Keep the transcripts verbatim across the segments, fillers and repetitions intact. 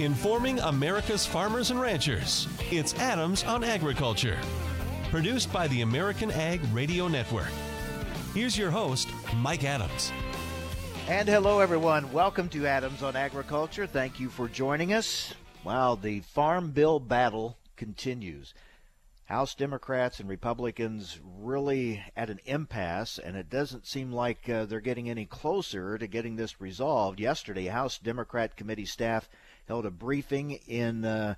informing America's farmers and ranchers. It's Adams on Agriculture, produced by the American Ag Radio Network. Here's your host, Mike Adams. And hello, everyone. Welcome to Adams on Agriculture. Thank you for joining us. Wow, the Farm Bill battle continues. House Democrats and Republicans really at an impasse, and it doesn't seem like uh, they're getting any closer to getting this resolved. Yesterday, House Democrat Committee staff held a briefing in uh,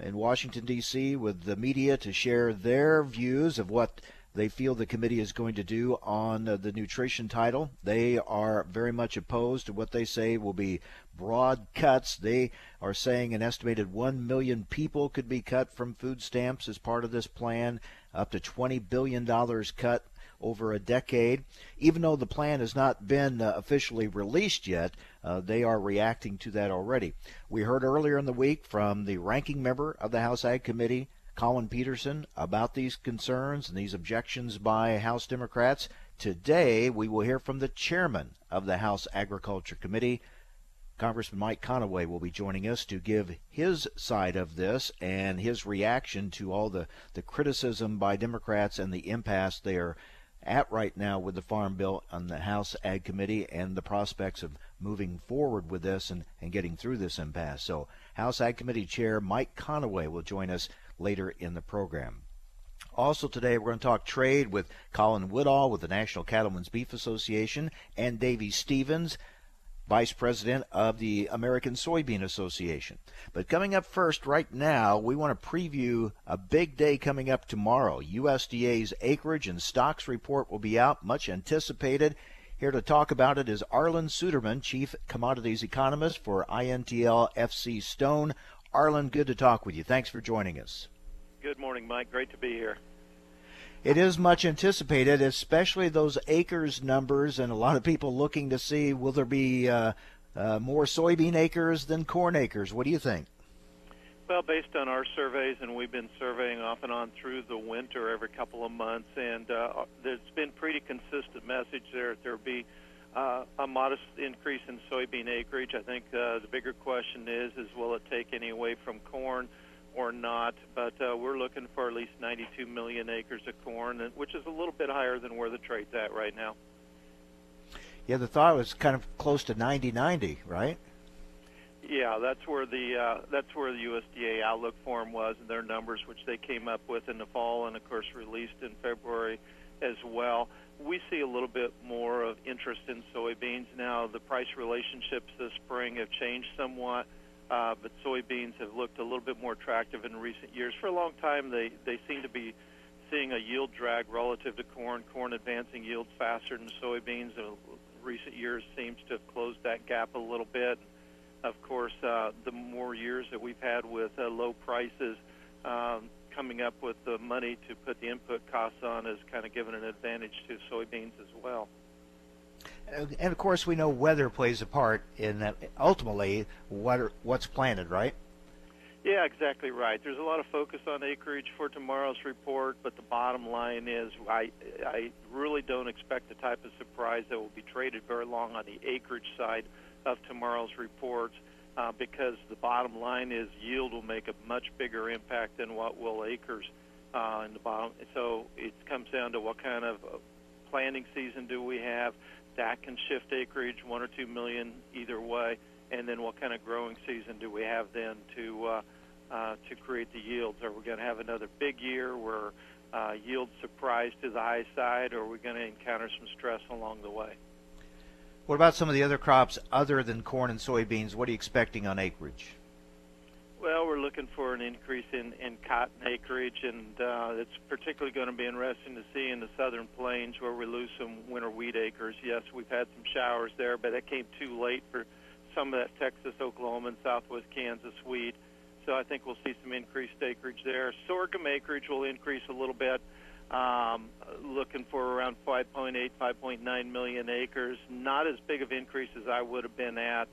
in Washington, D C with the media to share their views of what they feel the committee is going to do on uh, the nutrition title. They are very much opposed to what they say will be broad cuts. They are saying an estimated one million people could be cut from food stamps as part of this plan, up to twenty billion dollars cut over a decade. Even though the plan has not been uh, officially released yet, uh, they are reacting to that already. We heard earlier in the week from the ranking member of the House Ag Committee, Colin Peterson, about these concerns and these objections by House Democrats. Today, we will hear from the chairman of the House Agriculture Committee. Congressman Mike Conaway will be joining us to give his side of this and his reaction to all the, the criticism by Democrats and the impasse they are at right now with the Farm Bill on the House Ag Committee and the prospects of moving forward with this and, and getting through this impasse. So House Ag Committee Chair Mike Conaway will join us later in the program. Also today, we're going to talk trade with Colin Woodall with the National Cattlemen's Beef Association and Davie Stephens, Vice President of the American Soybean Association. But coming up first right now, we want to preview a big day coming up tomorrow. U S D A's acreage and stocks report will be out, much anticipated. Here to talk about it is Arlen Suderman, Chief Commodities Economist for I N T L F C Stone. Arlen, good to talk with you. Thanks for joining us. Good morning, Mike. Great to be here. It is much anticipated, especially those acres numbers, and a lot of people looking to see, will there be uh, uh, more soybean acres than corn acres? What do you think? Well, based on our surveys, and we've been surveying off and on through the winter every couple of months, and uh, there's been pretty consistent message there. There'll be Uh, a modest increase in soybean acreage. I think uh, the bigger question is, is will it take any away from corn or not? But uh, we're looking for at least ninety-two million acres of corn, which is a little bit higher than where the trade's at right now. Yeah, the thought was kind of close to ninety ninety, right? Yeah, that's where the uh, that's where the U S D A outlook form was and their numbers, which they came up with in the fall and, of course, released in February as well. We see a little bit more of interest in soybeans now. The price relationships this spring have changed somewhat, uh, but soybeans have looked a little bit more attractive in recent years. For a long time, they, they seem to be seeing a yield drag relative to corn, corn advancing yield faster than soybeans. In recent years seems to have closed that gap a little bit. Of course, uh, the more years that we've had with uh, low prices, um, coming up with the money to put the input costs on is kind of giving an advantage to soybeans as well. And, of course, we know weather plays a part in that, ultimately what are, what's planted, right? Yeah, exactly right. There's a lot of focus on acreage for tomorrow's report, but the bottom line is I, I really don't expect the type of surprise that will be traded very long on the acreage side of tomorrow's reports. Uh, because the bottom line is yield will make a much bigger impact than what will acres uh, in the bottom. So it comes down to what kind of planting season do we have. That can shift acreage one or two million either way, and then what kind of growing season do we have then to uh, uh, to create the yields? Are we going to have another big year where uh, yield surprise to the high side, or are we going to encounter some stress along the way? What about some of the other crops other than corn and soybeans? What are you expecting on acreage? Well, we're looking for an increase in, in cotton acreage, and uh, it's particularly going to be interesting to see in the southern plains where we lose some winter wheat acres. Yes, we've had some showers there, but that came too late for some of that Texas, Oklahoma, and southwest Kansas wheat. So I think we'll see some increased acreage there. Sorghum acreage will increase a little bit. Um, looking for around five point eight, five point nine million acres. Not as big of increase as I would have been at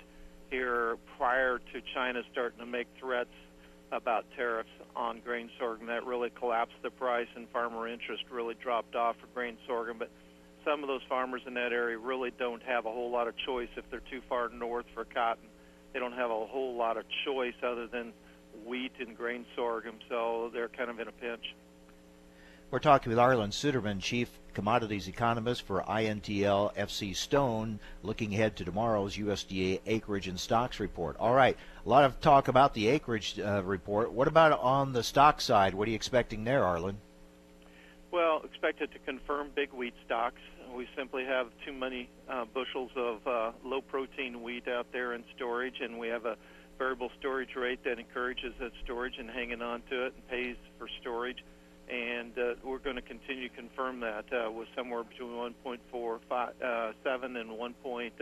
here prior to China starting to make threats about tariffs on grain sorghum. That really collapsed the price, and farmer interest really dropped off for grain sorghum. But some of those farmers in that area really don't have a whole lot of choice if they're too far north for cotton. they don't have a whole lot of choice other than wheat and grain sorghum, so they're kind of in a pinch. We're talking with Arlen Suderman, Chief Commodities Economist for I N T L F C Stone, looking ahead to tomorrow's U S D A acreage and stocks report. All right, a lot of talk about the acreage uh, report. What about on the stock side? What are you expecting there, Arlen? Well, expected to confirm big wheat stocks. We simply have too many uh, bushels of uh, low-protein wheat out there in storage, and we have a variable storage rate that encourages that storage and hanging on to it and pays for storage. And uh, we're going to continue to confirm that uh, with somewhere between one point four seven and one point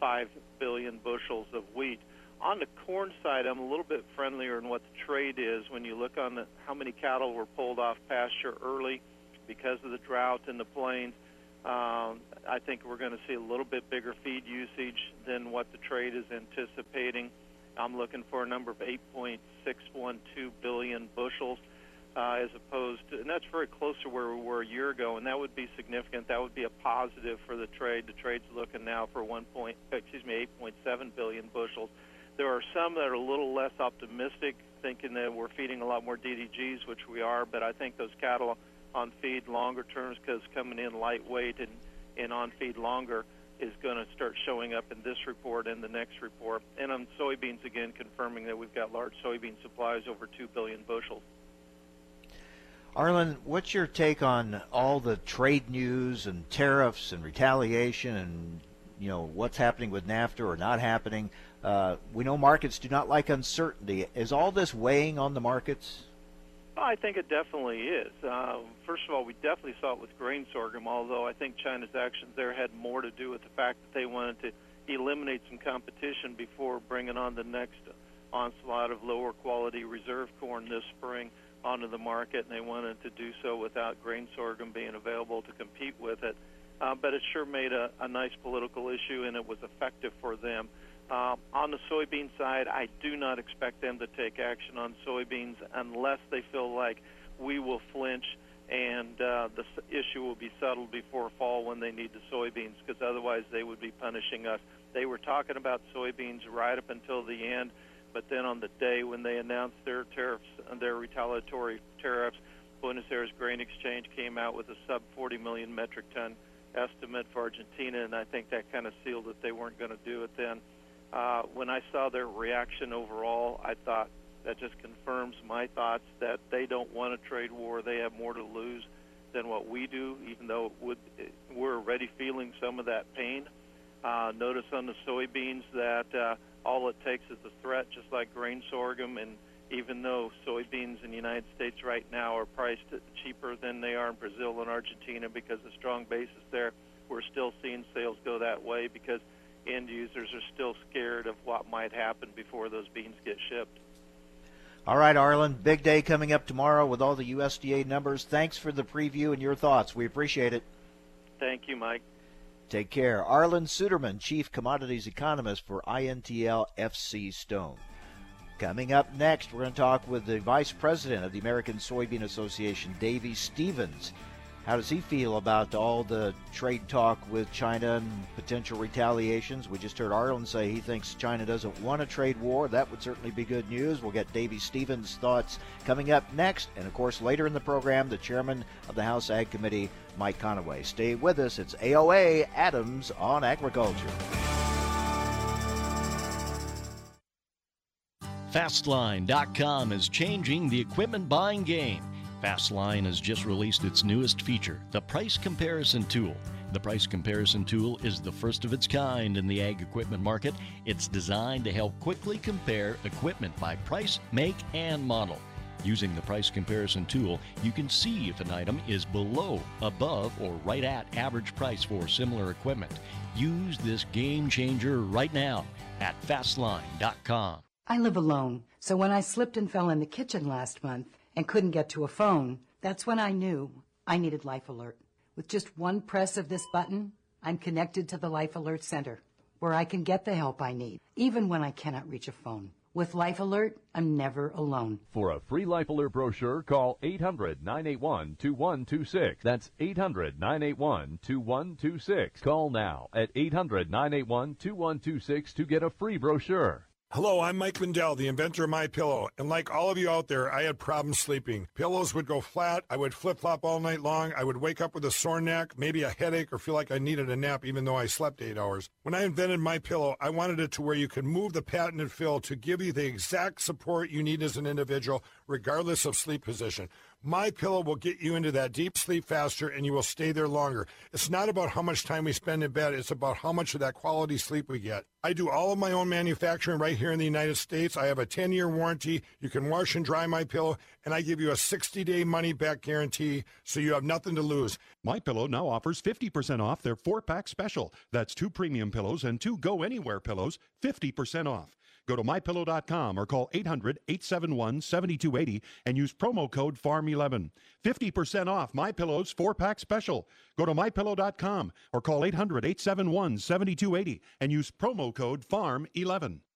five billion bushels of wheat. On the corn side, I'm a little bit friendlier in what the trade is. When you look on the, how many cattle were pulled off pasture early because of the drought in the plains, um, I think we're going to see a little bit bigger feed usage than what the trade is anticipating. I'm looking for a number of eight point six one two billion bushels. Uh, as opposed to, and that's very close to where we were a year ago, and that would be significant. That would be a positive for the trade. The trade's looking now for one point, excuse me, eight point seven billion bushels. There are some that are a little less optimistic, thinking that we're feeding a lot more D D Gs, which we are, but I think those cattle on feed longer terms, because coming in lightweight and, and on feed longer, is going to start showing up in this report and the next report. And on soybeans, again, confirming that we've got large soybean supplies over two billion bushels. Arlen, what's your take on all the trade news and tariffs and retaliation and, you know, what's happening with NAFTA or not happening? Uh, we know markets do not like uncertainty. Is all this weighing on the markets? Well, I think it definitely is. Uh, first of all, we definitely saw it with grain sorghum, although I think China's actions there had more to do with the fact that they wanted to eliminate some competition before bringing on the next onslaught of lower quality reserve corn this spring onto the market, and they wanted to do so without grain sorghum being available to compete with it. Uh, but it sure made a, a nice political issue, and it was effective for them. Uh, on the soybean side, I do not expect them to take action on soybeans unless they feel like we will flinch and uh, the issue will be settled before fall when they need the soybeans, because otherwise they would be punishing us. They were talking about soybeans right up until the end, but then on the day when they announced their tariffs and their retaliatory tariffs, Buenos Aires Grain Exchange came out with a sub forty million metric ton estimate for Argentina, and I think that kind of sealed that they weren't going to do it then. Uh, when I saw their reaction overall, I thought that just confirms my thoughts that they don't want a trade war. They have more to lose than what we do, even though it would, it, we're already feeling some of that pain. Uh, notice on the soybeans that uh, all it takes is a threat, just like grain sorghum, and even though soybeans in the United States right now are priced cheaper than they are in Brazil and Argentina because of the strong basis there, we're still seeing sales go that way because end users are still scared of what might happen before those beans get shipped. All right, Arlen, big day coming up tomorrow with all the U S D A numbers. Thanks for the preview and your thoughts. We appreciate it. Thank you, Mike. Take care. Arlen Suderman, Chief Commodities Economist for I N T L F C Stone. Coming up next, we're going to talk with the Vice President of the American Soybean Association, Davie Stephens. How does he feel about all the trade talk with China and potential retaliations? We just heard Arlen say he thinks China doesn't want a trade war. That would certainly be good news. We'll get Davie Stephens' thoughts coming up next. And, of course, later in the program, the Chairman of the House Ag Committee, Mike Conaway. Stay with us. It's A O A, Adams on Agriculture. FastLine dot com is changing the equipment buying game. FastLine has just released its newest feature, the Price Comparison Tool. The Price Comparison Tool is the first of its kind in the ag equipment market. It's designed to help quickly compare equipment by price, make, and model. Using the Price Comparison Tool, you can see if an item is below, above, or right at average price for similar equipment. Use this game changer right now at FastLine dot com. I live alone, so when I slipped and fell in the kitchen last month, and couldn't get to a phone, that's when I knew I needed Life Alert. With just one press of this button, I'm connected to the Life Alert Center, where I can get the help I need, even when I cannot reach a phone. With Life Alert, I'm never alone. For a free Life Alert brochure, call eight hundred, nine eight one, two one two six. That's eight hundred, nine eight one, two one two six. Call now at eight hundred, nine eight one, two one two six to get a free brochure. Hello, I'm Mike Lindell, the inventor of MyPillow, and like all of you out there, I had problems sleeping. Pillows would go flat, I would flip-flop all night long, I would wake up with a sore neck, maybe a headache, or feel like I needed a nap even though I slept eight hours. When I invented MyPillow, I wanted it to where you could move the patented fill to give you the exact support you need as an individual, regardless of sleep position. MyPillow will get you into that deep sleep faster, and you will stay there longer. It's not about how much time we spend in bed. It's about how much of that quality sleep we get. I do all of my own manufacturing right here in the United States. I have a ten-year warranty. You can wash and dry MyPillow, and I give you a sixty-day money-back guarantee, so you have nothing to lose. MyPillow now offers fifty percent off their four-pack special. That's two premium pillows and two go-anywhere pillows, fifty percent off. Go to My Pillow dot com or call eight hundred, eight seven one, seven two eight zero and use promo code farm eleven. fifty percent off MyPillow's four-pack special. Go to My Pillow dot com or call eight hundred, eight seven one, seven two eight zero and use promo code farm eleven.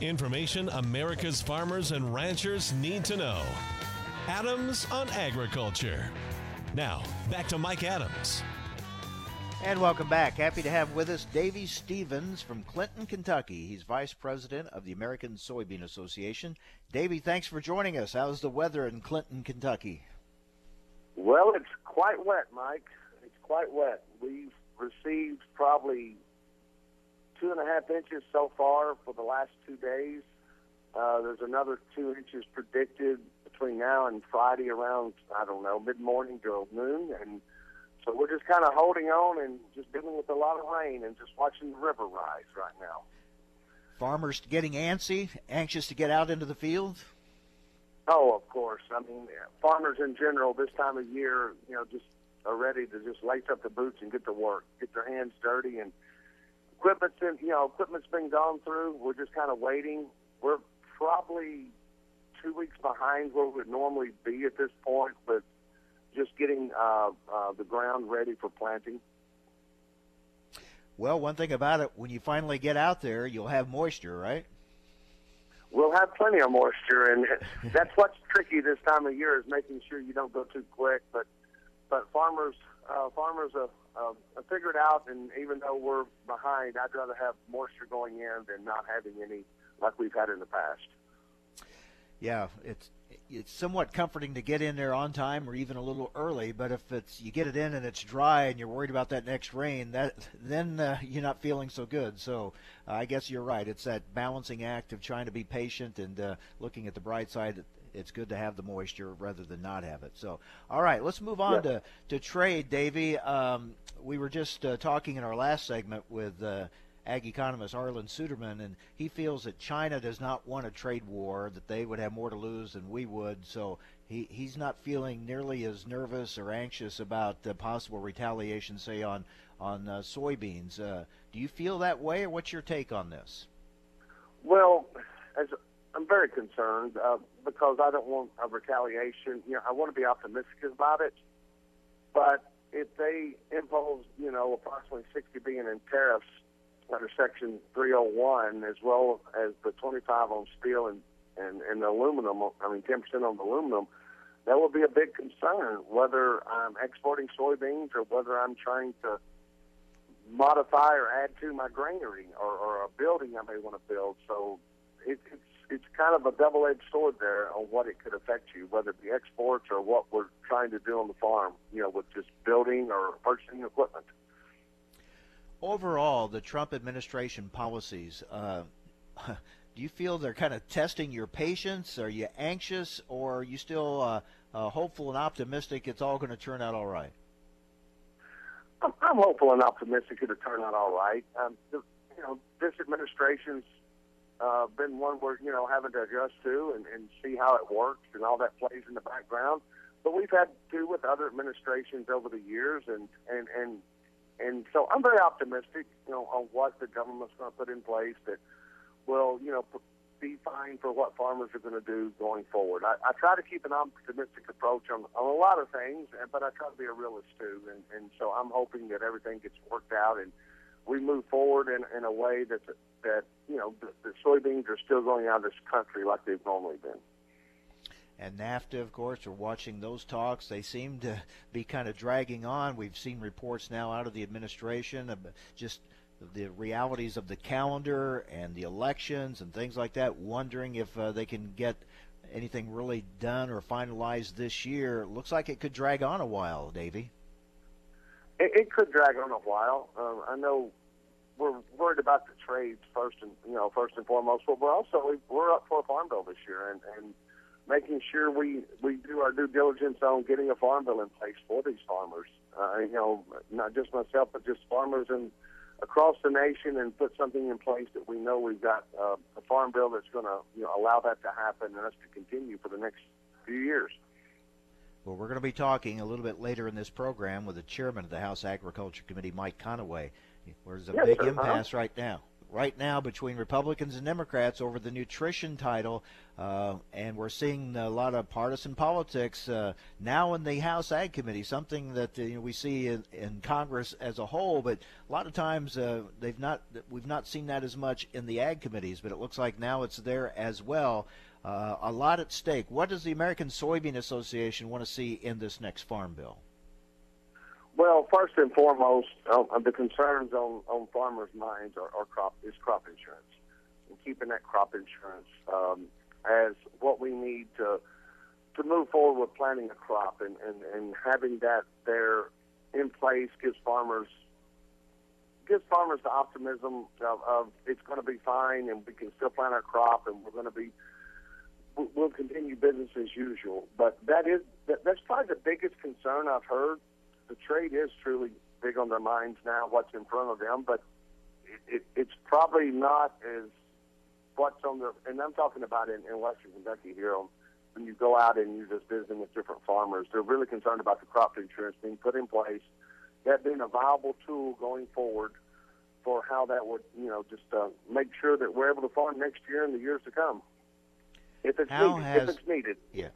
Information America's farmers and ranchers need to know. Adams on Agriculture. Now, back to Mike Adams. And welcome back. Happy to have with us Davie Stephens from Clinton, Kentucky. He's Vice President of the American Soybean Association. Davie, thanks for joining us. How's the weather in Clinton, Kentucky? Well, it's quite wet, Mike. It's quite wet. We've received probably two and a half inches so far for the last two days. Uh, there's another two inches predicted between now and Friday around, I don't know, mid-morning to noon. And so we're just kind of holding on and just dealing with a lot of rain and just watching the river rise right now. Farmers getting antsy, anxious to get out into the field? Oh, of course. I mean, farmers in general this time of year, you know, just are ready to just lace up the boots and get to work, get their hands dirty, and Equipment's in, you know, equipment's been gone through. We're just kind of waiting. We're probably two weeks behind where we would normally be at this point, but just getting uh, uh, the ground ready for planting. Well, one thing about it, when you finally get out there, you'll have moisture, right? We'll have plenty of moisture, and that's what's tricky this time of year is making sure you don't go too quick. But but farmers, uh, farmers are. Uh, I figured out, and even though we're behind, I'd rather have moisture going in than not having any like we've had in the past. Yeah, it's it's somewhat comforting to get in there on time or even a little early, but if it's you get it in and it's dry and you're worried about that next rain, that then uh, you're not feeling so good. So uh, I guess you're right. It's that balancing act of trying to be patient and uh, looking at the bright side of, it's good to have the moisture rather than not have it. So, all right, let's move on yeah. to, to trade, Davey. Um, we were just uh, talking in our last segment with uh, ag economist Arlen Suderman, and he feels that China does not want a trade war, that they would have more to lose than we would. So he, he's not feeling nearly as nervous or anxious about the possible retaliation, say, on, on uh, soybeans. Uh, do you feel that way, or what's your take on this? Well, as I'm very concerned uh, because I don't want a retaliation. You know, I want to be optimistic about it, but if they impose, you know, approximately sixty billion dollars in tariffs under Section three oh one, as well as the twenty-five on steel and, and, and aluminum, I mean, ten percent on aluminum, that will be a big concern, whether I'm exporting soybeans or whether I'm trying to modify or add to my granary or, or a building I may want to build. So it, it's It's kind of a double-edged sword there on what it could affect you, whether it be exports or what we're trying to do on the farm, you know, with just building or purchasing equipment. overall, the Trump administration policies, uh, do you feel they're kind of testing your patience? Are you anxious, or are you still uh, uh, hopeful and optimistic it's all going to turn out all right? I'm, I'm hopeful and optimistic it'll turn out all right. Um, the, you know, this administration's uh, been one we're, you know, having to adjust to and, and see how it works and all that plays in the background. But we've had to do with other administrations over the years, and, and, and, and so I'm very optimistic, you know, on what the government's going to put in place that will, you know, be fine for what farmers are going to do going forward. I, I try to keep an optimistic approach on, on a lot of things, but I try to be a realist too, and, and so I'm hoping that everything gets worked out and we move forward in, in a way that, that you know, the, the soybeans are still going out of this country like they've normally been. And NAFTA, of course, we're watching those talks. They seem to be kind of dragging on. We've seen reports now out of the administration of just the realities of the calendar and the elections and things like that, wondering if uh, they can get anything really done or finalized this year. Looks like it could drag on a while, Davie. It, it could drag on a while. Um, I know we're worried about the trades first and, you know, first and foremost, but we're also we're up for a farm bill this year, and, and making sure we, we do our due diligence on getting a farm bill in place for these farmers. Uh, you know, not just myself, but just farmers and across the nation, and put something in place that we know we've got uh, a farm bill that's going to, you know, allow that to happen and us to continue for the next few years. Well, we're going to be talking a little bit later in this program with the chairman of the House Agriculture Committee, Mike Conaway. There's a yes, big sir, impasse huh? right now. right now between Republicans and Democrats over the nutrition title, uh, and we're seeing a lot of partisan politics uh, now in the House Ag Committee, something that you know, we see in, in Congress as a whole, but a lot of times uh, they've not we've not seen that as much in the Ag Committees, but it looks like now it's there as well. Uh, a lot at stake. What does the American Soybean Association want to see in this next farm bill? Well, first and foremost, um, the concerns on, on farmers' minds are, are crop is crop insurance, and keeping that crop insurance um, as what we need to to move forward with planting a crop, and, and, and having that there in place gives farmers gives farmers the optimism of, of it's going to be fine, and we can still plant our crop, and we're going to be. We'll continue business as usual. But that is that, that's probably the biggest concern I've heard. The trade is truly big on their minds now, what's in front of them, but it, it, it's probably not as what's on their, and I'm talking about in, in Western Kentucky here, when you go out and you're just visiting with different farmers, they're really concerned about the crop insurance being put in place, that being a viable tool going forward for how that would, you know, just uh, make sure that we're able to farm next year and the years to come. If it's how needed, has, if it's needed. Yeah.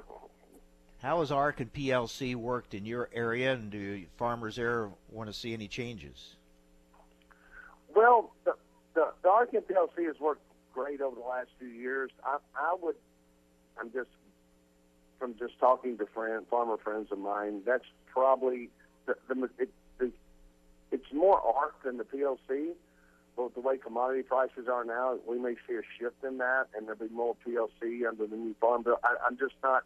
How has A R C and P L C worked in your area, and do farmers there want to see any changes? Well, the, the, the A R C and P L C has worked great over the last few years. I, I would, I'm just, from just talking to friend, farmer friends of mine, that's probably, the, the, it, the, it's more A R C than the P L C, but the way commodity prices are now, we may see a shift in that, and there'll be more P L C under the new farm bill. I, I'm just not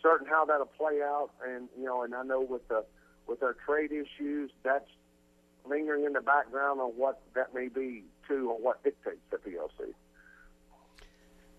certain how that'll play out, and you know, and I know with the with our trade issues, that's lingering in the background on what that may be too, or what dictates the P L C.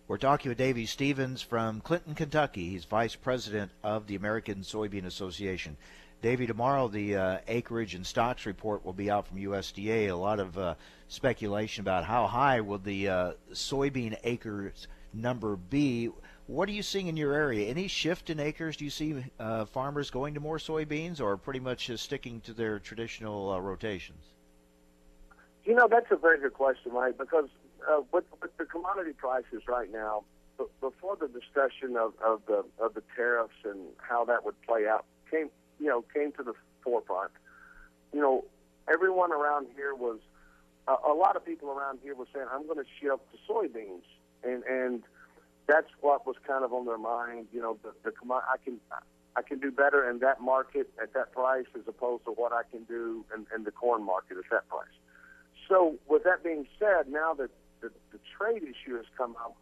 We're talking with Davie Stephens from Clinton, Kentucky. He's vice president of the American Soybean Association. Davie, tomorrow the uh, acreage and stocks report will be out from U S D A. A lot of uh, speculation about how high will the uh, soybean acres number be. What are you seeing in your area? Any shift in acres? Do you see uh, farmers going to more soybeans, or pretty much just sticking to their traditional uh, rotations? You know, that's a very good question, Mike, because uh, with, with the commodity prices right now, b before the discussion of, of, the, of the tariffs and how that would play out came, you know, came to the forefront, you know, everyone around here was, uh, a lot of people around here were saying, I'm going to shift to soybeans, and, and that's what was kind of on their mind, you know. The, the I can, I can do better in that market at that price as opposed to what I can do in, in the corn market at that price. So, with that being said, now that the, the trade issue has come up,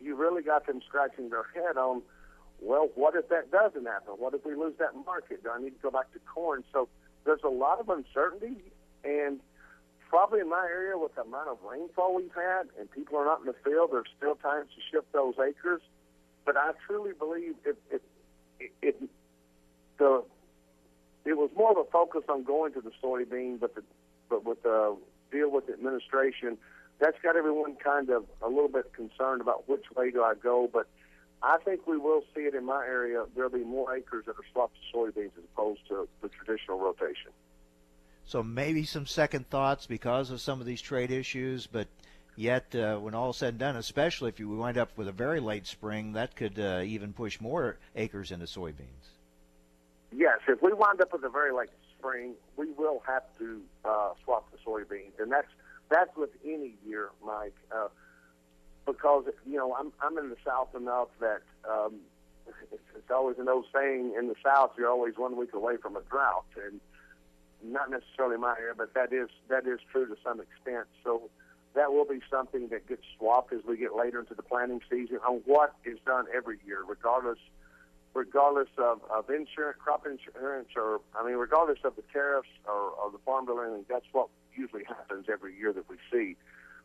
you really got them scratching their head on, well, what if that doesn't happen? What if we lose that market? Do I need to go back to corn? So, there's a lot of uncertainty, and probably in my area with the amount of rainfall we've had and people are not in the field, there's still times to shift those acres. But I truly believe it it, it, it the it was more of a focus on going to the soybean, but the but with the deal with the administration, that's got everyone kind of a little bit concerned about which way do I go. But I think we will see it in my area. There'll be more acres that are swapped to soybeans as opposed to the traditional rotation. So maybe some second thoughts because of some of these trade issues, but yet uh, when all is said and done, especially if you wind up with a very late spring, that could uh, even push more acres into soybeans. Yes, if we wind up with a very late spring, we will have to uh, swap the soybeans, and that's that's with any year, Mike, uh, because, you know, I'm I'm in the South enough that um, it's, it's always an old saying, in the South you're always one week away from a drought, and not necessarily my area, but that is that is true to some extent. So that will be something that gets swapped as we get later into the planting season on what is done every year, regardless regardless of, of insurance, crop insurance, or, I mean, regardless of the tariffs or, or the farm bill, anything. That's what usually happens every year that we see,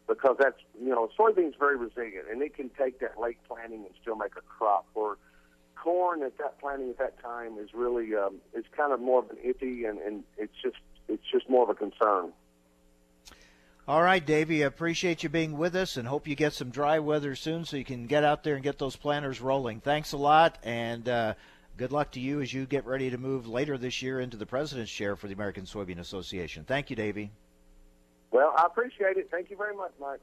because that's, you know, soybeans very resilient, and it can take that late planting and still make a crop. Or corn at that planting at that time is really um, it's kind of more of an iffy, and, and it's just it's just more of a concern. All right, Davie, I appreciate you being with us, and hope you get some dry weather soon so you can get out there and get those planters rolling. Thanks a lot, and uh, good luck to you as you get ready to move later this year into the president's chair for the American Soybean Association. Thank you, Davie. Well, I appreciate it. Thank you very much, Mike.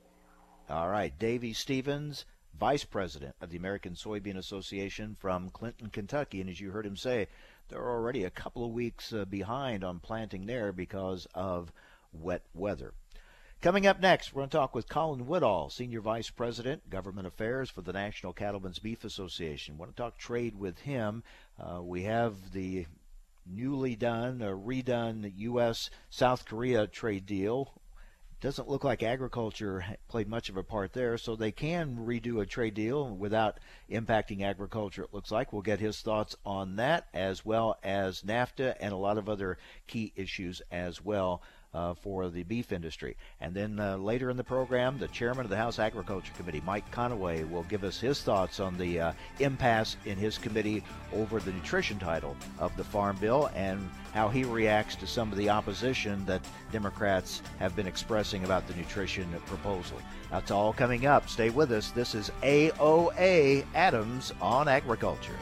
All right, Davie Stephens, Vice President of the American Soybean Association from Clinton, Kentucky. And as you heard him say, they're already a couple of weeks uh, behind on planting there because of wet weather. Coming up next, we're going to talk with Colin Woodall, Senior Vice President, Government Affairs for the National Cattlemen's Beef Association. Want to talk trade with him. Uh, we have the newly done, or redone U S South Korea trade deal. Doesn't look like agriculture played much of a part there, so they can redo a trade deal without impacting agriculture, it looks like. We'll get his thoughts on that, as well as NAFTA and a lot of other key issues as well uh, for the beef industry. And then uh, later in the program, the chairman of the House Agriculture Committee, Mike Conaway, will give us his thoughts on the uh, impasse in his committee over the nutrition title of the Farm Bill, and how he reacts to some of the opposition that Democrats have been expressing about the nutrition proposal. That's all coming up. Stay with us. This is A O A, Adams on Agriculture.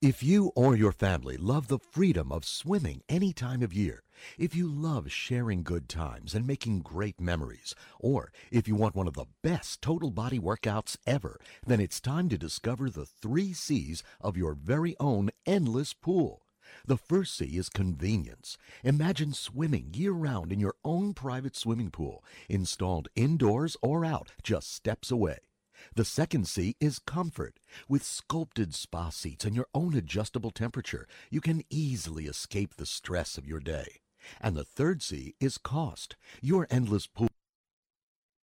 If you or your family love the freedom of swimming any time of year, if you love sharing good times and making great memories, or if you want one of the best total body workouts ever, then it's time to discover the three C's of your very own Endless Pool. The first C is convenience. Imagine swimming year-round in your own private swimming pool, installed indoors or out, just steps away. The second C is comfort. With sculpted spa seats and your own adjustable temperature, you can easily escape the stress of your day. And the third C is cost. Your Endless Pool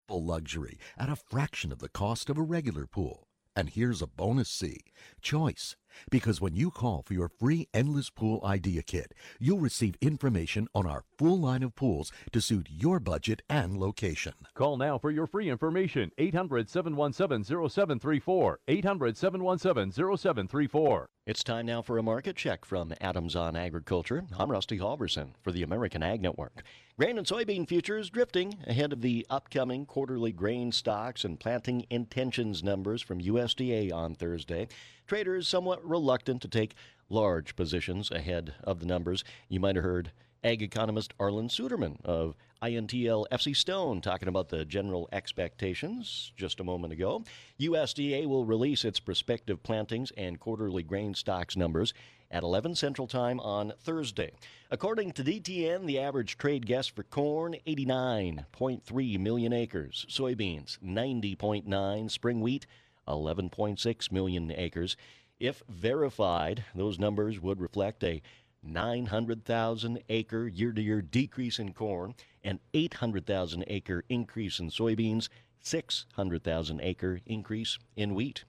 luxury at a fraction of the cost of a regular pool. And here's a bonus C, choice. Because when you call for your free Endless Pool Idea Kit, you'll receive information on our full line of pools to suit your budget and location. Call now for your free information. eight hundred, seven one seven, zero seven three four. eight hundred, seven one seven, zero seven three four. It's time now for a market check from Adams on Agriculture. I'm Rusty Halverson for the American Ag Network. Grain and soybean futures drifting ahead of the upcoming quarterly grain stocks and planting intentions numbers from U S D A on Thursday. Traders somewhat reluctant to take large positions ahead of the numbers. You might have heard ag economist Arlen Suderman of I N T L F C Stone talking about the general expectations just a moment ago. U S D A will release its prospective plantings and quarterly grain stocks numbers at eleven Central Time on Thursday. According to D T N, the average trade guess for corn, eighty-nine point three million acres, soybeans, ninety point nine, spring wheat, eleven point six million acres. If verified, those numbers would reflect a nine hundred thousand acre year-to-year decrease in corn, an eight hundred thousand acre increase in soybeans, six hundred thousand acre increase in wheat.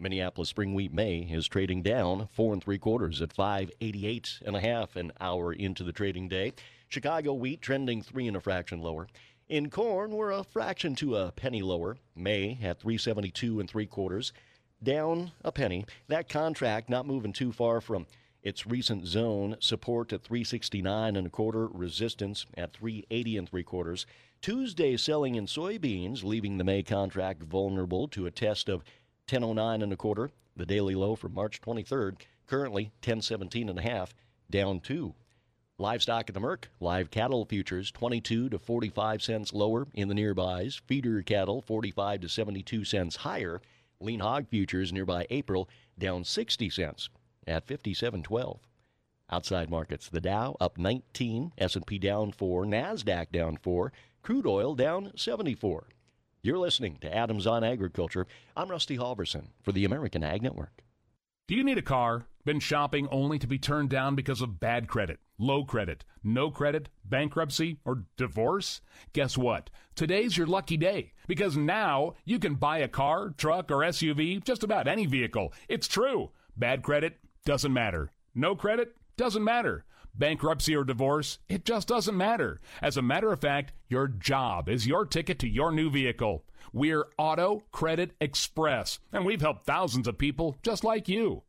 Minneapolis spring wheat May is trading down four and three quarters at five eighty-eight and a half an hour into the trading day. Chicago wheat trending three and a fraction lower. In corn, we're a fraction to a penny lower. May at three seventy-two and three quarters, down a penny. That contract not moving too far from its recent zone. Support at three sixty-nine and a quarter, resistance at three eighty and three quarters. Tuesday selling in soybeans, leaving the May contract vulnerable to a test of ten oh nine and a quarter, the daily low from March twenty-third, currently ten seventeen and a half, down two. Livestock at the Merck, live cattle futures twenty-two to forty-five cents lower in the nearbys, feeder cattle forty-five to seventy-two cents higher, lean hog futures nearby April down sixty cents at fifty-seven twelve. Outside markets, the Dow up nineteen, S and P down four, NASDAQ down four, crude oil down seventy-four. You're listening to Adams on Agriculture. I'm Rusty Halverson for the American Ag Network. Do you need a car? Been shopping only to be turned down because of bad credit, low credit, no credit, bankruptcy, or divorce? Guess what? Today's your lucky day, because now you can buy a car, truck, or S U V, just about any vehicle. It's true. Bad credit doesn't matter. No credit doesn't matter. Bankruptcy or divorce, it just doesn't matter. As a matter of fact, your job is your ticket to your new vehicle. We're Auto Credit Express, and we've helped thousands of people just like you.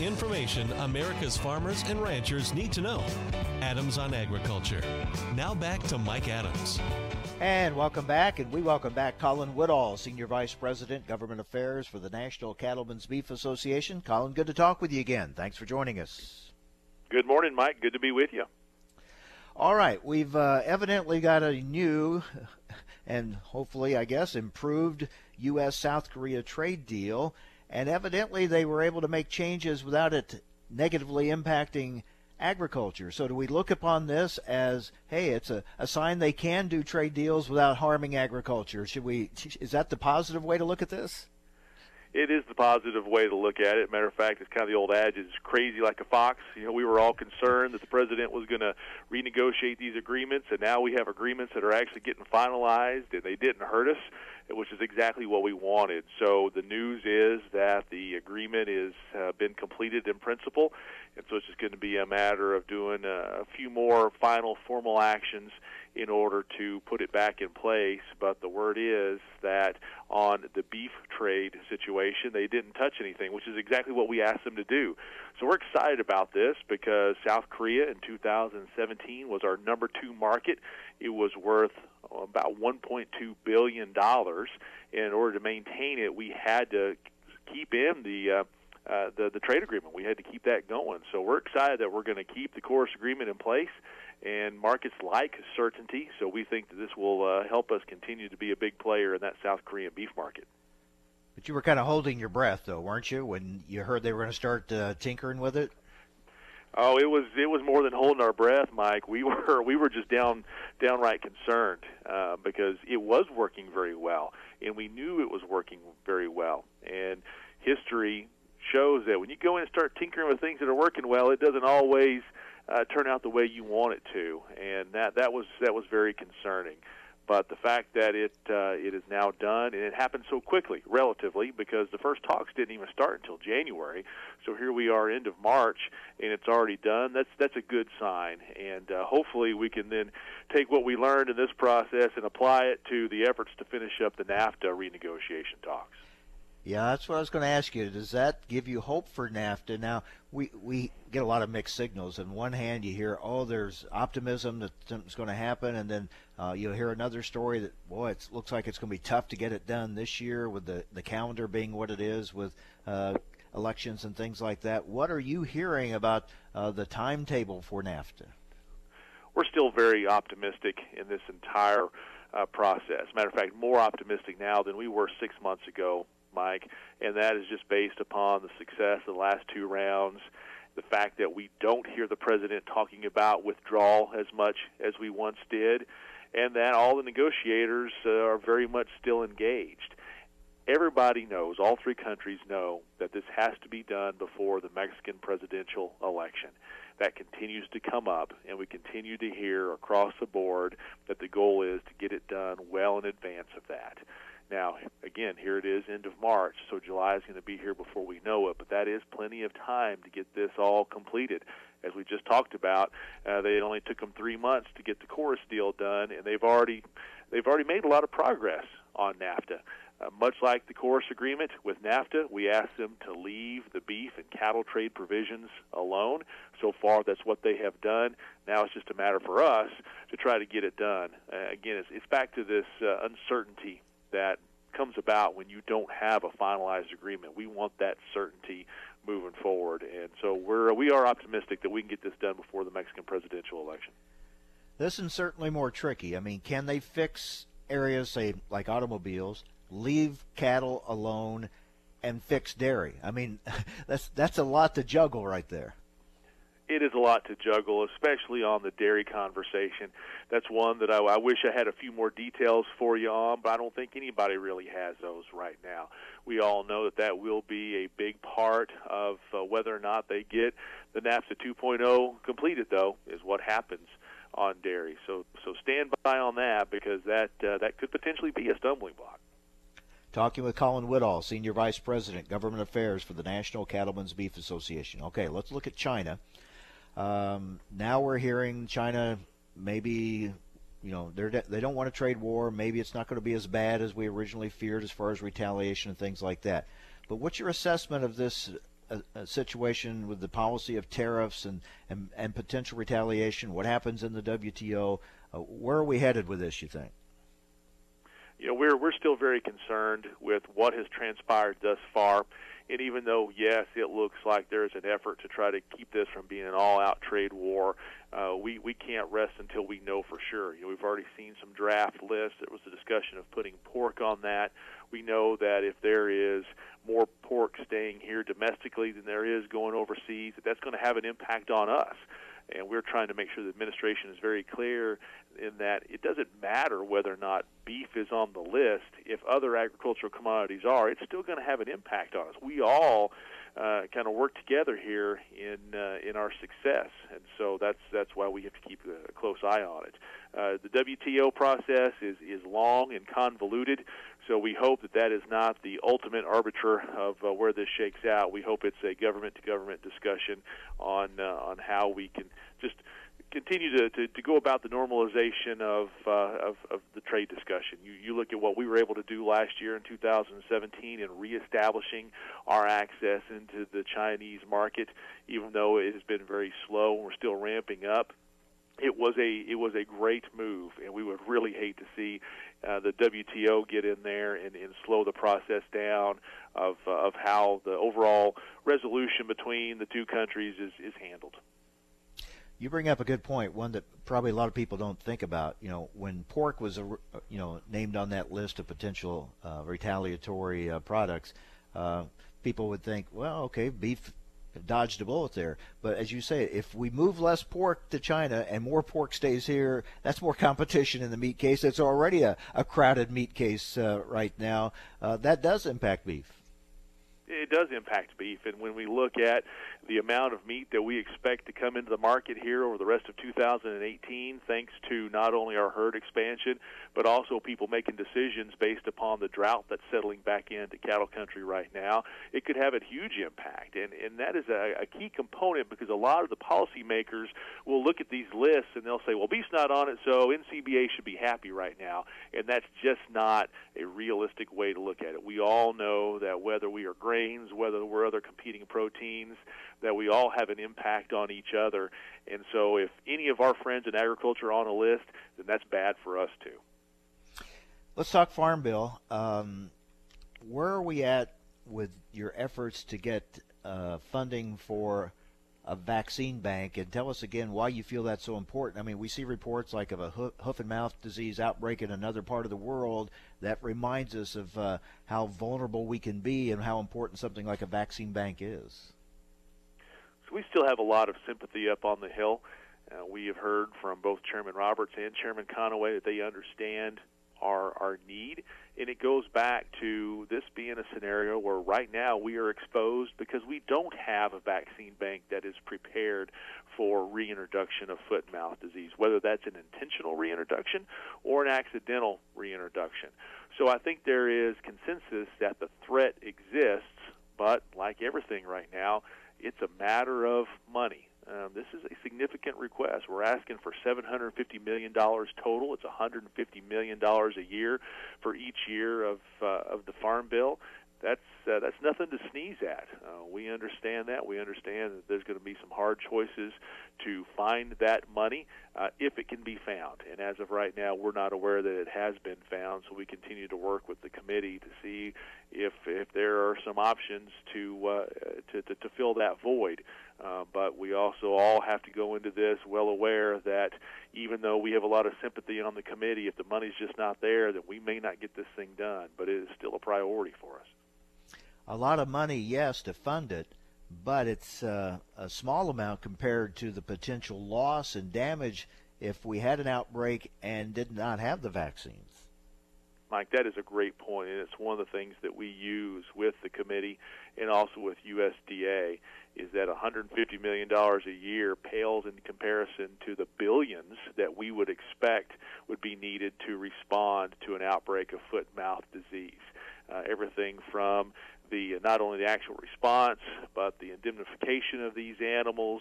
Information America's farmers and ranchers need to know. Adams on Agriculture. Now back to Mike Adams. And welcome back, and we welcome back Colin Woodall, Senior Vice President, Government Affairs for the National Cattlemen's Beef Association. Colin, good to talk with you again. Thanks for joining us. Good morning, Mike. Good to be with you. All right, we've uh, evidently got a new and hopefully, I guess, improved U S-South Korea trade deal, and evidently they were able to make changes without it negatively impacting agriculture. So do we look upon this as, hey, it's a, a sign they can do trade deals without harming agriculture? Should we? Is that the positive way to look at this? It is the positive way to look at it. Matter of fact, it's kind of the old adage, it's crazy like a fox. You know, we were all concerned that the president was going to renegotiate these agreements, and now we have agreements that are actually getting finalized, and they didn't hurt us, which is exactly what we wanted. So the news is that the agreement is uh, been completed in principle, and so it's just going to be a matter of doing a few more final formal actions in order to put it back in place. But the word is that on the beef trade situation, they didn't touch anything, which is exactly what we asked them to do. So we're excited about this because South Korea in two thousand seventeen was our number two market. It was worth about one point two billion dollars. And in order to maintain it, we had to keep in the uh, uh, the, the trade agreement. We had to keep that going. So we're excited that we're going to keep the Chorus Agreement in place, and markets like certainty. So we think that this will uh, help us continue to be a big player in that South Korean beef market. But you were kind of holding your breath, though, weren't you, when you heard they were going to start uh, tinkering with it? Oh, it was it was more than holding our breath, Mike. We were we were just down downright concerned uh, because it was working very well, and we knew it was working very well. And history shows that when you go in and start tinkering with things that are working well, it doesn't always uh, turn out the way you want it to. And that that was that was very concerning. But the fact that it uh, it is now done, and it happened so quickly, relatively, because the first talks didn't even start until January. So here we are, end of March, and it's already done. That's that's a good sign, and uh, hopefully we can then take what we learned in this process and apply it to the efforts to finish up the NAFTA renegotiation talks. Yeah, that's what I was going to ask you. Does that give you hope for NAFTA? Now, we, we get a lot of mixed signals. On one hand, you hear, oh, there's optimism that something's going to happen, and then uh, you'll hear another story that, boy, it looks like it's going to be tough to get it done this year with the, the calendar being what it is with uh, elections and things like that. What are you hearing about uh, the timetable for NAFTA? We're still very optimistic in this entire uh, process. Matter of fact, more optimistic now than we were six months ago, Mike, and that is just based upon the success of the last two rounds, the fact that we don't hear the president talking about withdrawal as much as we once did, and that all the negotiators uh, are very much still engaged. Everybody knows, all three countries know, that this has to be done before the Mexican presidential election. That continues to come up, and we continue to hear across the board that the goal is to get it done well in advance of that. Now, again, here it is, end of March, so July is going to be here before we know it, but that is plenty of time to get this all completed. As we just talked about, uh, they only took them three months to get the Chorus deal done, and they've already they've already made a lot of progress on NAFTA. Uh, much like the Chorus agreement with NAFTA, we asked them to leave the beef and cattle trade provisions alone. So far, that's what they have done. Now it's just a matter for us to try to get it done. Uh, again, it's, it's back to this uh, uncertainty that comes about when you don't have a finalized agreement. We want that certainty moving forward. And so we're, we are optimistic that we can get this done before the Mexican presidential election. This is certainly more tricky. I mean, can they fix areas, say, like automobiles, leave cattle alone, and fix dairy? I mean, that's that's a lot to juggle right there. It is a lot to juggle, especially on the dairy conversation. That's one that I, I wish I had a few more details for you on, but I don't think anybody really has those right now. We all know that that will be a big part of uh, whether or not they get the NAFTA two point oh completed, though, is what happens on dairy. So so stand by on that, because that uh, that could potentially be a stumbling block. Talking with Colin Woodall, Senior Vice President, Government Affairs for the National Cattlemen's Beef Association. Okay, let's look at China. Um, now we're hearing China, maybe, you know, they're, they don't want a trade war. Maybe it's not going to be as bad as we originally feared as far as retaliation and things like that. But what's your assessment of this uh, situation with the policy of tariffs and, and, and potential retaliation? What happens in the W T O? Uh, where are we headed with this, you think? You know, we're we're still very concerned with what has transpired thus far, and even though, yes, it looks like there is an effort to try to keep this from being an all-out trade war, uh, we, we can't rest until we know for sure. You know, we've already seen some draft lists. There was a discussion of putting pork on that. We know that if there is more pork staying here domestically than there is going overseas, that that's going to have an impact on us. And we're trying to make sure the administration is very clear in that it doesn't matter whether or not beef is on the list. If other agricultural commodities are, it's still going to have an impact on us. We all uh, kind of work together here in uh, in our success, and so that's that's why we have to keep a close eye on it. Uh, the W T O process is, is long and convoluted, so we hope that that is not the ultimate arbiter of uh, where this shakes out. We hope it's a government-to-government discussion on uh, on how we can just continue to, to, to go about the normalization of, uh, of of the trade discussion. You you look at what we were able to do last year in two thousand seventeen in reestablishing our access into the Chinese market, even though it has been very slow and we're still ramping up. It was a it was a great move, and we would really hate to see uh, the W T O get in there and, and slow the process down of uh, of how the overall resolution between the two countries is, is handled. You bring up a good point, one that probably a lot of people don't think about. You know, when pork was, you know, named on that list of potential uh, retaliatory uh, products, uh, people would think, well, okay, beef dodged a bullet there. But as you say, if we move less pork to China and more pork stays here, that's more competition in the meat case. It's already a, a crowded meat case uh, right now. Uh, that does impact beef. It does impact beef, and when we look at the amount of meat that we expect to come into the market here over the rest of two thousand eighteen, thanks to not only our herd expansion, but also people making decisions based upon the drought that's settling back into cattle country right now, it could have a huge impact. And, and that is a, a key component, because a lot of the policymakers will look at these lists and they'll say, well, beef's not on it, so N C B A should be happy right now. And that's just not a realistic way to look at it. We all know that whether we are grain, whether we're other competing proteins, that we all have an impact on each other. And so if any of our friends in agriculture are on a list, then that's bad for us too. Let's talk Farm Bill. Um, where are we at with your efforts to get uh, funding for a vaccine bank, and tell us again why you feel that's so important. I mean, we see reports like of a hoof and mouth disease outbreak in another part of the world that reminds us of uh, how vulnerable we can be and how important something like a vaccine bank is. So we still have a lot of sympathy up on the Hill. Uh, we have heard from both Chairman Roberts and Chairman Conaway that they understand our, our need, and it goes back to this being a scenario where right now we are exposed because we don't have a vaccine bank that is prepared for reintroduction of foot and mouth disease, whether that's an intentional reintroduction or an accidental reintroduction. So I think there is consensus that the threat exists, but like everything right now, it's a matter of money. Um, this is a significant request. We're asking for seven hundred fifty million dollars total. It's one hundred fifty million dollars a year for each year of uh, of the Farm Bill. That's uh, that's nothing to sneeze at. Uh, we understand that. We understand that there's going to be some hard choices to find that money uh, if it can be found. And as of right now, we're not aware that it has been found, so we continue to work with the committee to see if if there are some options to uh, to, to, to fill that void. Uh, but we also all have to go into this well aware that even though we have a lot of sympathy on the committee, if the money's just not there, then we may not get this thing done. But it is still a priority for us. A lot of money, yes, to fund it, but it's uh, a small amount compared to the potential loss and damage if we had an outbreak and did not have the vaccines. Mike, that is a great point, and it's one of the things that we use with the committee and also with U S D A is that one hundred fifty million dollars a year pales in comparison to the billions that we would expect would be needed to respond to an outbreak of foot-mouth disease. Uh, everything from the not only the actual response, but the indemnification of these animals,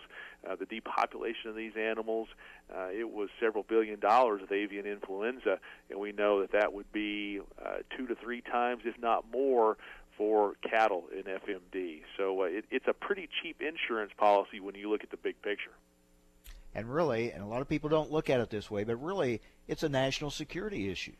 uh, the depopulation of these animals. Uh, it was several billion dollars of avian influenza, and we know that that would be uh, two to three times, if not more, for cattle in F M D. So uh, it, it's a pretty cheap insurance policy when you look at the big picture. And really, and a lot of people don't look at it this way, but really it's a national security issue.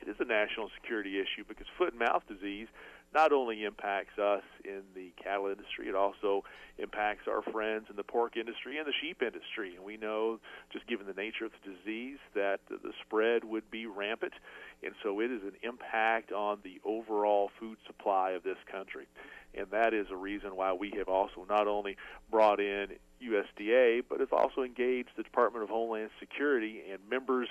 It is a national security issue because foot and mouth disease not only impacts us in the cattle industry, it also impacts our friends in the pork industry and the sheep industry. And we know, just given the nature of the disease, that the spread would be rampant. And so it is an impact on the overall food supply of this country. And that is a reason why we have also not only brought in U S D A, but have also engaged the Department of Homeland Security and members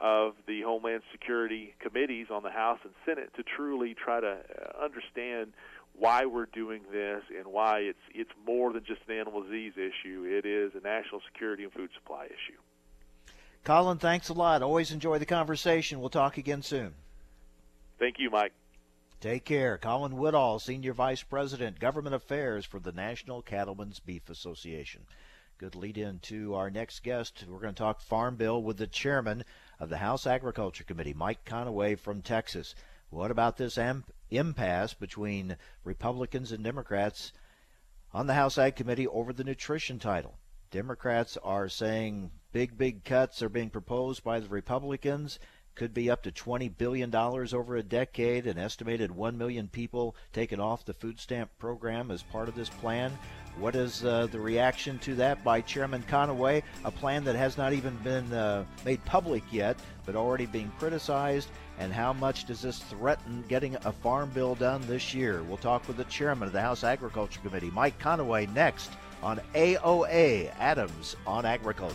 of the Homeland Security committees on the House and Senate to truly try to understand why we're doing this and why it's it's more than just an animal disease issue. It is a national security and food supply issue. Colin, thanks a lot. Always enjoy the conversation. We'll talk again soon. Thank you, Mike. Take care. Colin Woodall, Senior Vice President, Government Affairs for the National Cattlemen's Beef Association. Good lead-in to our next guest. We're going to talk Farm Bill with the Chairman of the House Agriculture Committee, Mike Conaway from Texas. What about this amp- impasse between Republicans and Democrats on the House Ag Committee over the nutrition title? Democrats are saying big, big cuts are being proposed by the Republicans. Could be up to twenty billion dollars over a decade. An estimated one million people taken off the food stamp program as part of this plan. What is uh, the reaction to that by Chairman Conaway? A plan that has not even been uh, made public yet, but already being criticized. And how much does this threaten getting a farm bill done this year? We'll talk with the Chairman of the House Agriculture Committee, Mike Conaway, next on A O A, Adams on Agriculture.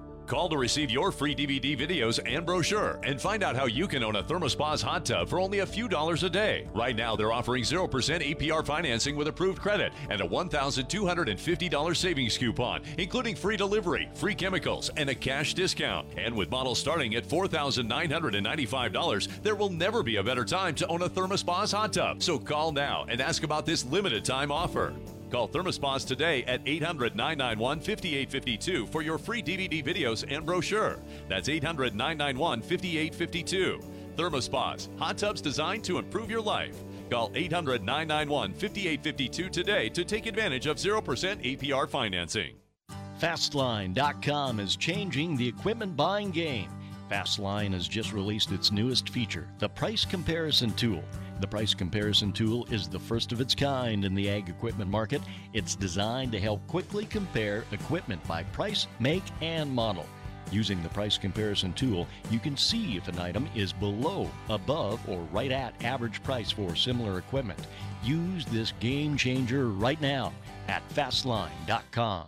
Call to receive your free D V D videos and brochure and find out how you can own a ThermoSpa's hot tub for only a few dollars a day. Right now, they're offering zero percent A P R financing with approved credit and a one thousand two hundred fifty dollars savings coupon, including free delivery, free chemicals, and a cash discount. And with models starting at four thousand nine hundred ninety-five dollars, there will never be a better time to own a ThermoSpa's hot tub. So call now and ask about this limited time offer. Call ThermoSpas today at eight hundred, nine nine one, five eight five two for your free D V D videos and brochure. That's eight hundred, nine nine one, five eight five two. ThermoSpas, hot tubs designed to improve your life. Call eight hundred, nine nine one, five eight five two today to take advantage of zero percent A P R financing. FastLine dot com is changing the equipment buying game. FastLine has just released its newest feature, the Price Comparison Tool. The price comparison tool is the first of its kind in the ag equipment market. It's designed to help quickly compare equipment by price, make, and model. Using the price comparison tool, you can see if an item is below, above, or right at average price for similar equipment. Use this game changer right now at fastline dot com.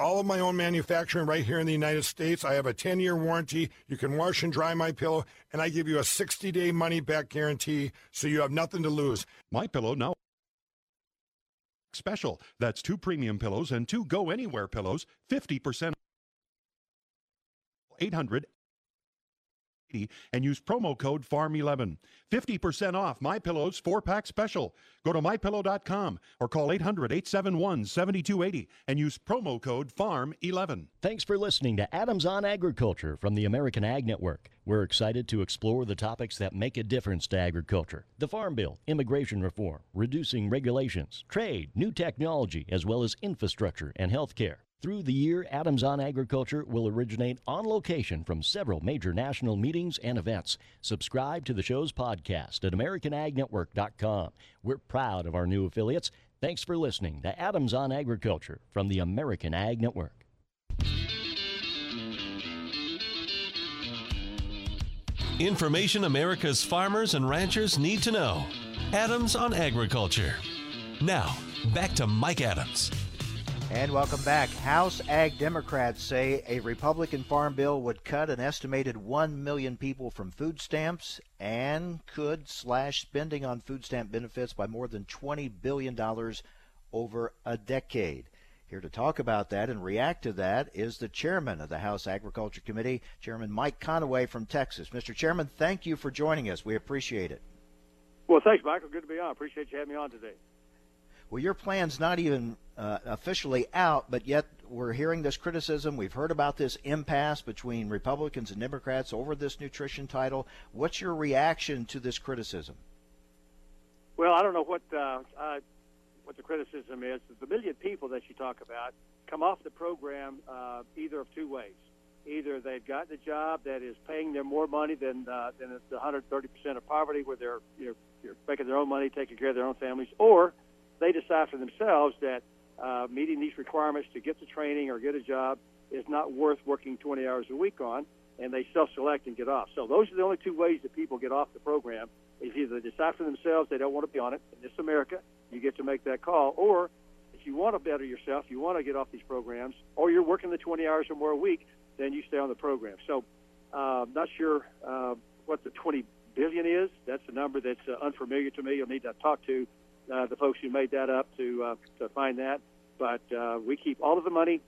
All of my own manufacturing right here in the United States. I have a ten-year warranty. You can wash and dry MyPillow, and I give you a sixty-day money-back guarantee, so you have nothing to lose. MyPillow now special. That's two premium pillows and two go-anywhere pillows, fifty percent. eight hundred and use promo code farm eleven. fifty percent off MyPillow's four-pack special. Go to my pillow dot com or call eight hundred, eight seven one, seven two eight zero and use promo code farm eleven. Thanks for listening to Adams on Agriculture from the American Ag Network. We're excited to explore the topics that make a difference to agriculture. The Farm Bill, immigration reform, reducing regulations, trade, new technology, as well as infrastructure and health care. Through the year, Adams on Agriculture will originate on location from several major national meetings and events. Subscribe to the show's podcast at American Ag Network dot com. We're proud of our new affiliates. Thanks for listening to Adams on Agriculture from the American Ag Network. Information America's farmers and ranchers need to know. Adams on Agriculture. Now, back to Mike Adams. And welcome back. House Ag Democrats say a Republican farm bill would cut an estimated one million people from food stamps and could slash spending on food stamp benefits by more than twenty billion dollars over a decade. Here to talk about that and react to that is the chairman of the House Agriculture Committee, Chairman Mike Conaway from Texas. Mister Chairman, thank you for joining us. We appreciate it. Well, thanks, Michael. Good to be on. Appreciate you having me on today. Well, your plan's not even uh, officially out, but yet we're hearing this criticism. We've heard about this impasse between Republicans and Democrats over this nutrition title. What's your reaction to this criticism? Well, I don't know what uh, I, what the criticism is. The million people that you talk about come off the program uh, either of two ways. Either they've got the job that is paying them more money than uh, than it's one hundred thirty percent of poverty, where they're you know, you're making their own money, taking care of their own families, or they decide for themselves that uh, meeting these requirements to get the training or get a job is not worth working twenty hours a week on, and they self-select and get off. So those are the only two ways that people get off the program, is either they decide for themselves they don't want to be on it, and it's America, you get to make that call, or if you want to better yourself, you want to get off these programs, or you're working the twenty hours or more a week, then you stay on the program. So uh, not sure uh, what the twenty billion is. That's a number that's uh, unfamiliar to me. You'll need to talk to Uh, the folks who made that up to uh, to find that, but uh, we keep all of the money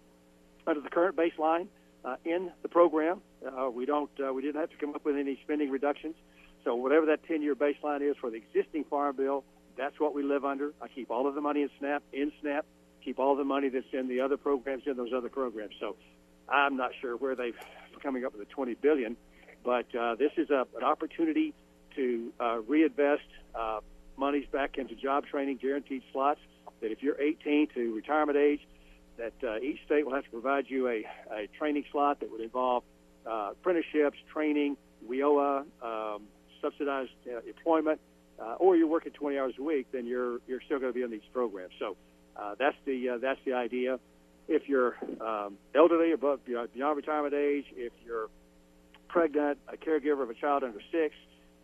under the current baseline uh, in the program. Uh, we don't uh, we didn't have to come up with any spending reductions. So whatever that ten-year baseline is for the existing farm bill, that's what we live under. I keep all of the money in SNAP, in SNAP, keep all the money that's in the other programs, in those other programs. So I'm not sure where they've coming up with the twenty billion dollars, but uh, this is a, an opportunity to uh, reinvest. Uh, money's back into job training, guaranteed slots, that if you're eighteen to retirement age, that uh, each state will have to provide you a, a training slot that would involve uh, apprenticeships, training, W I O A, um, subsidized uh, employment, uh, or you're working twenty hours a week, then you're you're still going to be in these programs. So uh, that's the uh, that's the idea. If you're um, elderly, above beyond retirement age, if you're pregnant, a caregiver of a child under six,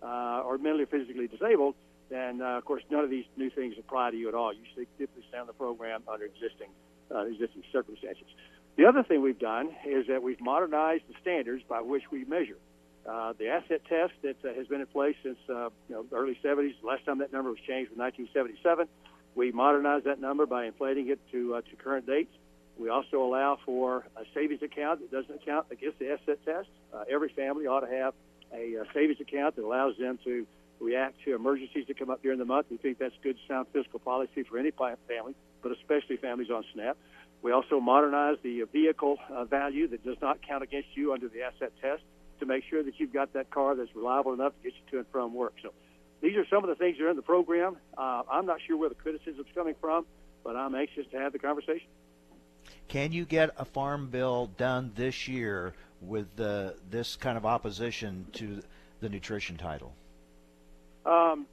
uh, or mentally or physically disabled, then, uh, of course, none of these new things apply to you at all. You should simply stay on the program under existing uh, existing circumstances. The other thing we've done is that we've modernized the standards by which we measure. Uh, the asset test that uh, has been in place since uh, you know, the early seventies, the last time that number was changed was nineteen seventy-seven. We modernized that number by inflating it to, uh, to current dates. We also allow for a savings account that doesn't account against the asset test. Uh, every family ought to have a uh, savings account that allows them to react to emergencies that come up during the month. We think that's good, sound fiscal policy for any family, but especially families on SNAP. We also modernize the vehicle uh, value that does not count against you under the asset test to make sure that you've got that car that's reliable enough to get you to and from work. So these are some of the things that are in the program. Uh, I'm not sure where the criticism's coming from, but I'm anxious to have the conversation. Can you get a farm bill done this year with uh, this kind of opposition to the nutrition title? Um,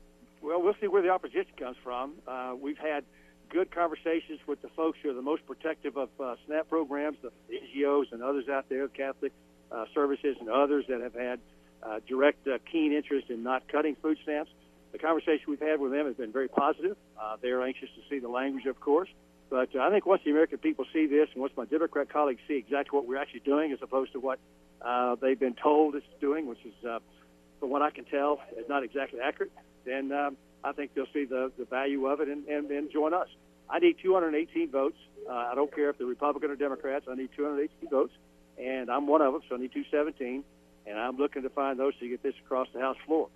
well, we'll see where the opposition comes from. Uh, we've had good conversations with the folks who are the most protective of uh, SNAP programs, the N G Os and others out there, Catholic uh, services and others that have had uh, direct, uh, keen interest in not cutting food stamps. The conversation we've had with them has been very positive. Uh, they're anxious to see the language, of course. But uh, I think once the American people see this and once my Democrat colleagues see exactly what we're actually doing as opposed to what uh, they've been told it's doing, which is uh, – from what I can tell, is not exactly accurate, then um, I think they'll see the, the value of it and, and, and join us. I need two hundred eighteen votes. Uh, I don't care if they're Republican or Democrats. I need two hundred eighteen votes, and I'm one of them, so I need two seventeen, and I'm looking to find those to get this across the House floor.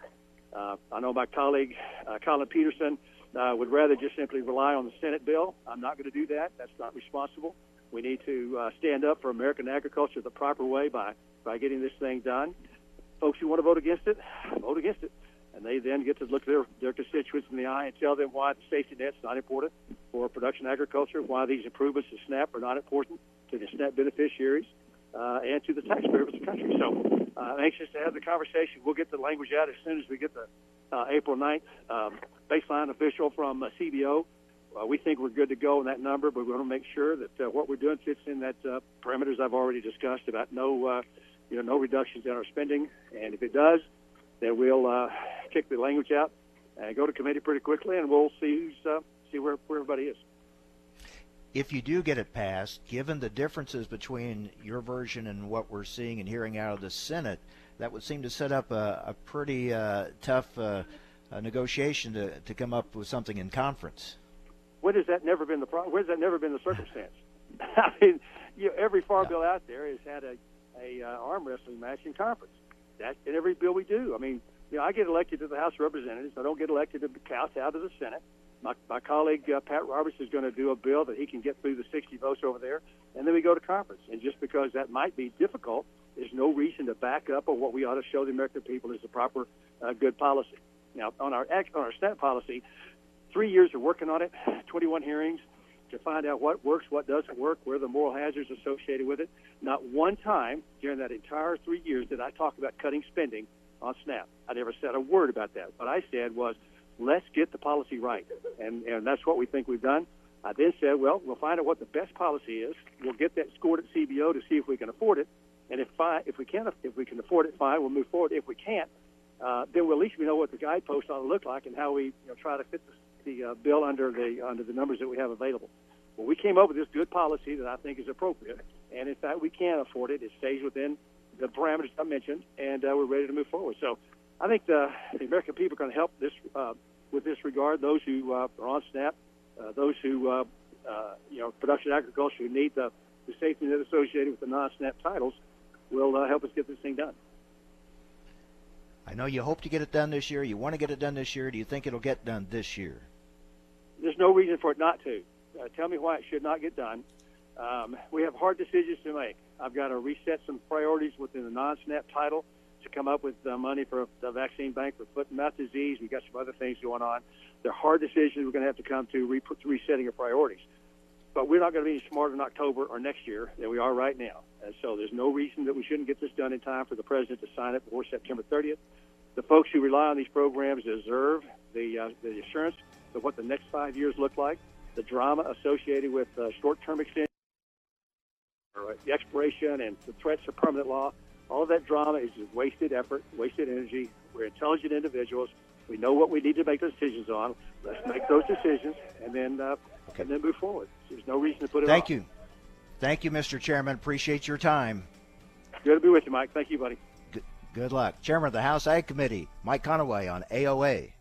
Uh, I know my colleague, uh, Colin Peterson, uh, would rather just simply rely on the Senate bill. I'm not going to do that. That's not responsible. We need to uh, stand up for American agriculture the proper way by, by getting this thing done. Folks who want to vote against it, vote against it. And they then get to look their, their constituents in the eye and tell them why the safety net's not important for production agriculture, why these improvements to SNAP are not important to the SNAP beneficiaries uh, and to the taxpayers of the country. So uh, I'm anxious to have the conversation. We'll get the language out as soon as we get the uh, April ninth um, baseline official from uh, C B O. Uh, we think we're good to go on that number, but we want to make sure that uh, what we're doing fits in that uh, parameters I've already discussed about no uh, You know, no reductions in our spending, and if it does, then we'll uh, kick the language out and go to committee pretty quickly, and we'll see who's, uh, see where, where everybody is. If you do get it passed, given the differences between your version and what we're seeing and hearing out of the Senate, that would seem to set up a, a pretty uh, tough uh, uh, negotiation to, to come up with something in conference. What has that never been the problem? Where's that never been the circumstance? I mean, you know, every farm yeah. bill out there has had a, a uh, arm wrestling match in conference. That's in every bill we do. I mean, you know, I get elected to the House of Representatives. I don't get elected to the House out of the Senate. My, my colleague, uh, Pat Roberts, is going to do a bill that he can get through the sixty votes over there, and then we go to conference. And just because that might be difficult, there's no reason to back up on what we ought to show the American people is the proper uh, good policy. Now, on our on our SNAP policy, three years of working on it, twenty-one hearings to find out what works, what doesn't work, where the moral hazards associated with it. Not one time during that entire three years did I talk about cutting spending on SNAP. I never said a word about that. What I said was, let's get the policy right, and, and that's what we think we've done. I then said, well, we'll find out what the best policy is. We'll get that scored at C B O to see if we can afford it, and if I, if we can if we can afford it, fine, we'll move forward. If we can't, uh, then we'll at least we know what the guidepost ought to look like and how we you know, try to fit the, the uh, bill under the under the numbers that we have available. Well, we came up with this good policy that I think is appropriate, and in fact, we can afford it. It stays within the parameters I mentioned, and uh, we're ready to move forward. So I think the, the American people are going to help this uh, with this regard. Those who uh, are on SNAP, uh, those who, uh, uh, you know, production agriculture who need the, the safety net associated with the non-SNAP titles will uh, help us get this thing done. I know you hope to get it done this year. You want to get it done this year. Do you think it'll get done this year? There's no reason for it not to. Uh, tell me why it should not get done. Um, we have hard decisions to make. I've got to reset some priorities within the non-SNAP title to come up with uh, money for the vaccine bank for foot and mouth disease. We've got some other things going on. They're hard decisions we're going to have to come to re- resetting of priorities. But we're not going to be smarter in October or next year than we are right now. And so there's no reason that we shouldn't get this done in time for the president to sign it before September thirtieth. The folks who rely on these programs deserve the, uh, the assurance of what the next five years look like, the drama associated with uh, short-term extension, or the expiration and the threats of permanent law. All of that drama is just wasted effort, wasted energy. We're intelligent individuals. We know what we need to make those decisions on. Let's make those decisions and then uh, okay. and then move forward. There's no reason to put it Thank off. you. Thank you, Mister Chairman. Appreciate your time. Good to be with you, Mike. Thank you, buddy. Good, good luck. Chairman of the House Ag Committee, Mike Conaway on A O A.